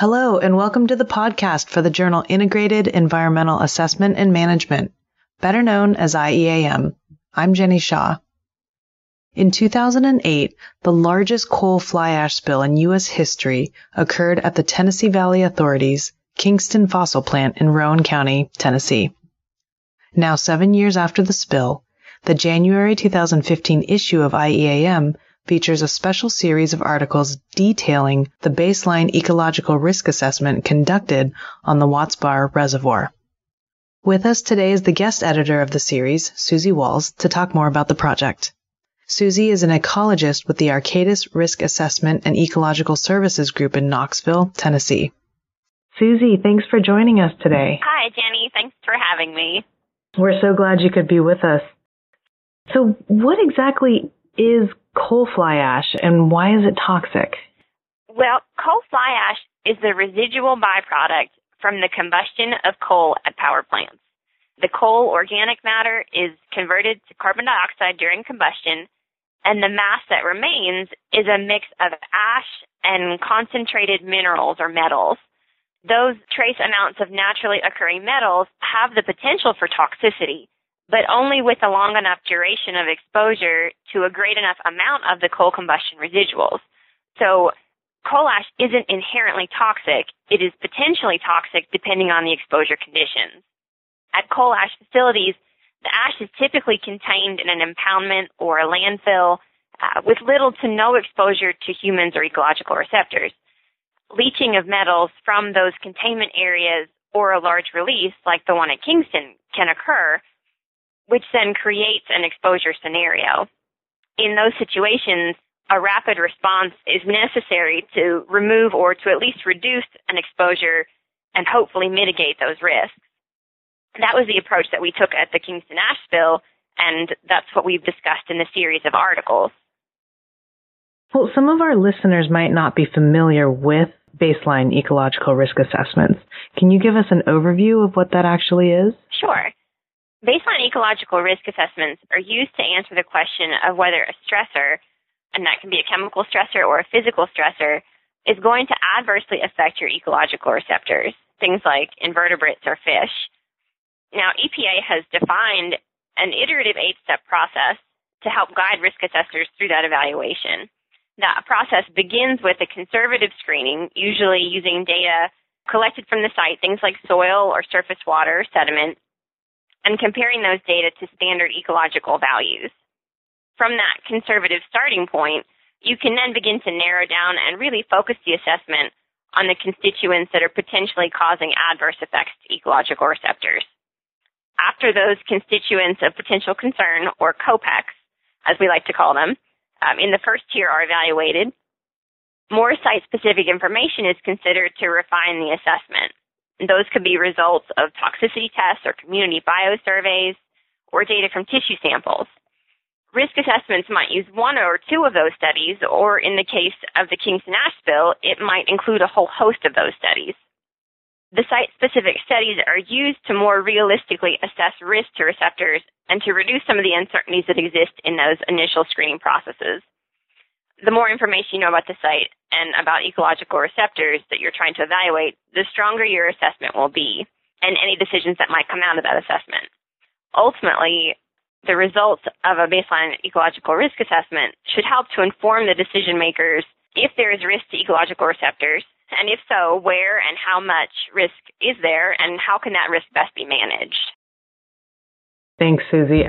Hello, and welcome to the podcast for the journal Integrated Environmental Assessment and Management, better known as IEAM. I'm Jenny Shaw. In 2008, the largest coal fly ash spill in U.S. history occurred at the Tennessee Valley Authority's Kingston Fossil Plant in Roane County, Tennessee. Now, 7 years after the spill, the January 2015 issue of IEAM features a special series of articles detailing the baseline ecological risk assessment conducted on the Watts Bar Reservoir. With us today is the guest editor of the series, Susie Walls, to talk more about the project. Susie is an ecologist with the Arcadis Risk Assessment and Ecological Services Group in Knoxville, Tennessee. Susie, thanks for joining us today. Hi, Jenny. Thanks for having me. We're so glad you could be with us. So what exactly is coal fly ash, and why is it toxic? Well, coal fly ash is the residual byproduct from the combustion of coal at power plants. The coal organic matter is converted to carbon dioxide during combustion, and the mass that remains is a mix of ash and concentrated minerals or metals. Those trace amounts of naturally occurring metals have the potential for toxicity, but only with a long enough duration of exposure to a great enough amount of the coal combustion residuals. So coal ash isn't inherently toxic. It is potentially toxic depending on the exposure conditions. At coal ash facilities, the ash is typically contained in an impoundment or a landfill with little to no exposure to humans or ecological receptors. Leaching of metals from those containment areas or a large release like the one at Kingston can occur, which then creates an exposure scenario. In those situations, a rapid response is necessary to remove or to at least reduce an exposure and hopefully mitigate those risks. That was the approach that we took at the Kingston ash spill, and that's what we've discussed in the series of articles. Well, some of our listeners might not be familiar with baseline ecological risk assessments. Can you give us an overview of what that actually is? Sure. Baseline ecological risk assessments are used to answer the question of whether a stressor, and that can be a chemical stressor or a physical stressor, is going to adversely affect your ecological receptors, things like invertebrates or fish. Now, EPA has defined an iterative 8-step process to help guide risk assessors through that evaluation. That process begins with a conservative screening, usually using data collected from the site, things like soil or surface water, sediment, and comparing those data to standard ecological values. From that conservative starting point, you can then begin to narrow down and really focus the assessment on the constituents that are potentially causing adverse effects to ecological receptors. After those constituents of potential concern, or COPECs, as we like to call them, in the first tier are evaluated, more site-specific information is considered to refine the assessment. Those could be results of toxicity tests or community biosurveys or data from tissue samples. Risk assessments might use one or two of those studies, or in the case of the Kingston ash spill, it might include a whole host of those studies. The site-specific studies are used to more realistically assess risk to receptors and to reduce some of the uncertainties that exist in those initial screening processes. The more information you know about the site and about ecological receptors that you're trying to evaluate, the stronger your assessment will be and any decisions that might come out of that assessment. Ultimately, the results of a baseline ecological risk assessment should help to inform the decision makers if there is risk to ecological receptors, and if so, where and how much risk is there, and how can that risk best be managed. Thanks, Susie.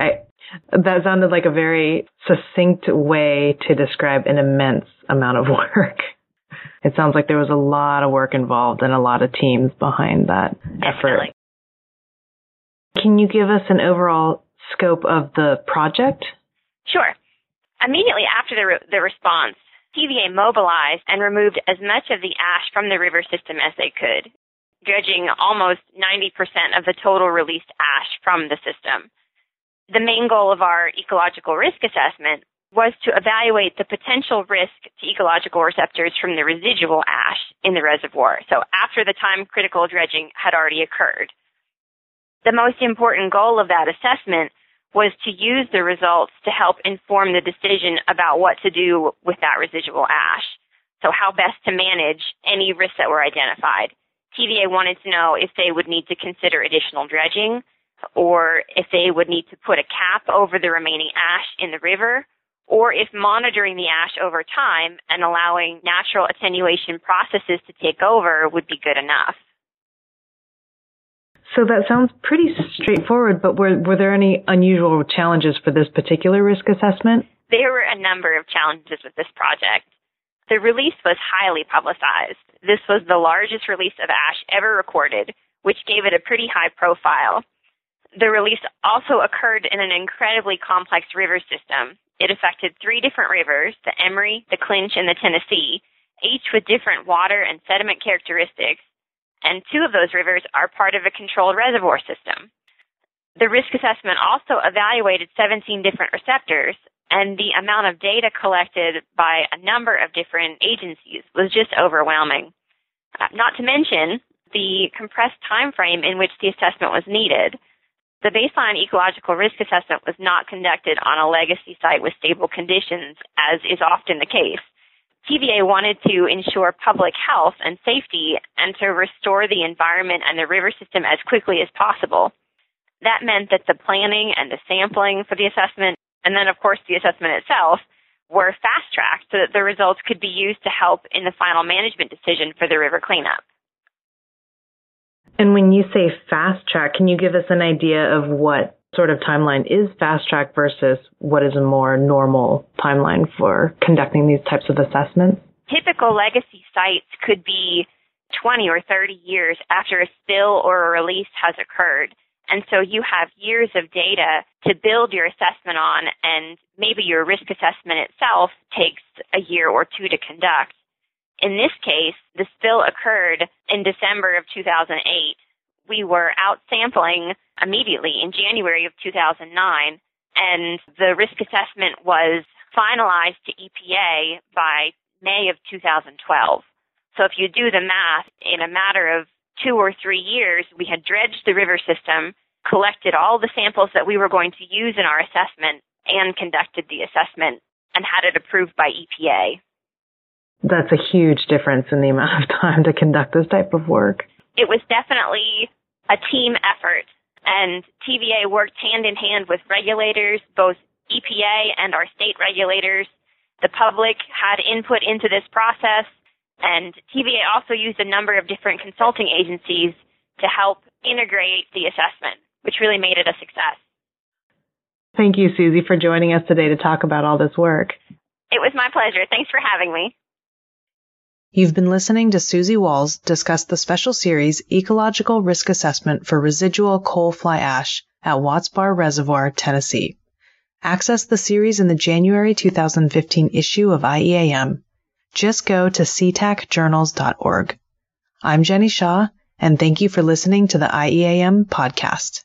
That sounded like a very succinct way to describe an immense amount of work. It sounds like there was a lot of work involved and a lot of teams behind that effort. Definitely. Can you give us an overall scope of the project? Sure. Immediately after the response, TVA mobilized and removed as much of the ash from the river system as they could, dredging almost 90% of the total released ash from the system. The main goal of our ecological risk assessment was to evaluate the potential risk to ecological receptors from the residual ash in the reservoir, so after the time critical dredging had already occurred. The most important goal of that assessment was to use the results to help inform the decision about what to do with that residual ash. So how best to manage any risks that were identified. TVA wanted to know if they would need to consider additional dredging or if they would need to put a cap over the remaining ash in the river, or if monitoring the ash over time and allowing natural attenuation processes to take over would be good enough. So that sounds pretty straightforward, but were there any unusual challenges for this particular risk assessment? There were a number of challenges with this project. The release was highly publicized. This was the largest release of ash ever recorded, which gave it a pretty high profile. The release also occurred in an incredibly complex river system. It affected three different rivers, the Emory, the Clinch, and the Tennessee, each with different water and sediment characteristics, and two of those rivers are part of a controlled reservoir system. The risk assessment also evaluated 17 different receptors, and the amount of data collected by a number of different agencies was just overwhelming. Not to mention the compressed time frame in which the assessment was needed. The baseline ecological risk assessment was not conducted on a legacy site with stable conditions, as is often the case. TVA wanted to ensure public health and safety and to restore the environment and the river system as quickly as possible. That meant that the planning and the sampling for the assessment, and then, of course, the assessment itself, were fast-tracked so that the results could be used to help in the final management decision for the river cleanup. And when you say fast track, can you give us an idea of what sort of timeline is fast track versus what is a more normal timeline for conducting these types of assessments? Typical legacy sites could be 20 or 30 years after a spill or a release has occurred. And so you have years of data to build your assessment on, and maybe your risk assessment itself takes a year or two to conduct. In this case, the spill occurred in December of 2008. We were out sampling immediately in January of 2009, and the risk assessment was finalized to EPA by May of 2012. So if you do the math, in a matter of 2 or 3 years, we had dredged the river system, collected all the samples that we were going to use in our assessment, and conducted the assessment and had it approved by EPA. That's a huge difference in the amount of time to conduct this type of work. It was definitely a team effort, and TVA worked hand in hand with regulators, both EPA and our state regulators. The public had input into this process, and TVA also used a number of different consulting agencies to help integrate the assessment, which really made it a success. Thank you, Susie, for joining us today to talk about all this work. It was my pleasure. Thanks for having me. You've been listening to Susie Walls discuss the special series Ecological Risk Assessment for Residual Coal Fly Ash at Watts Bar Reservoir, Tennessee. Access the series in the January 2015 issue of IEAM. Just go to seattackjournals.org. I'm Jenny Shaw, and thank you for listening to the IEAM podcast.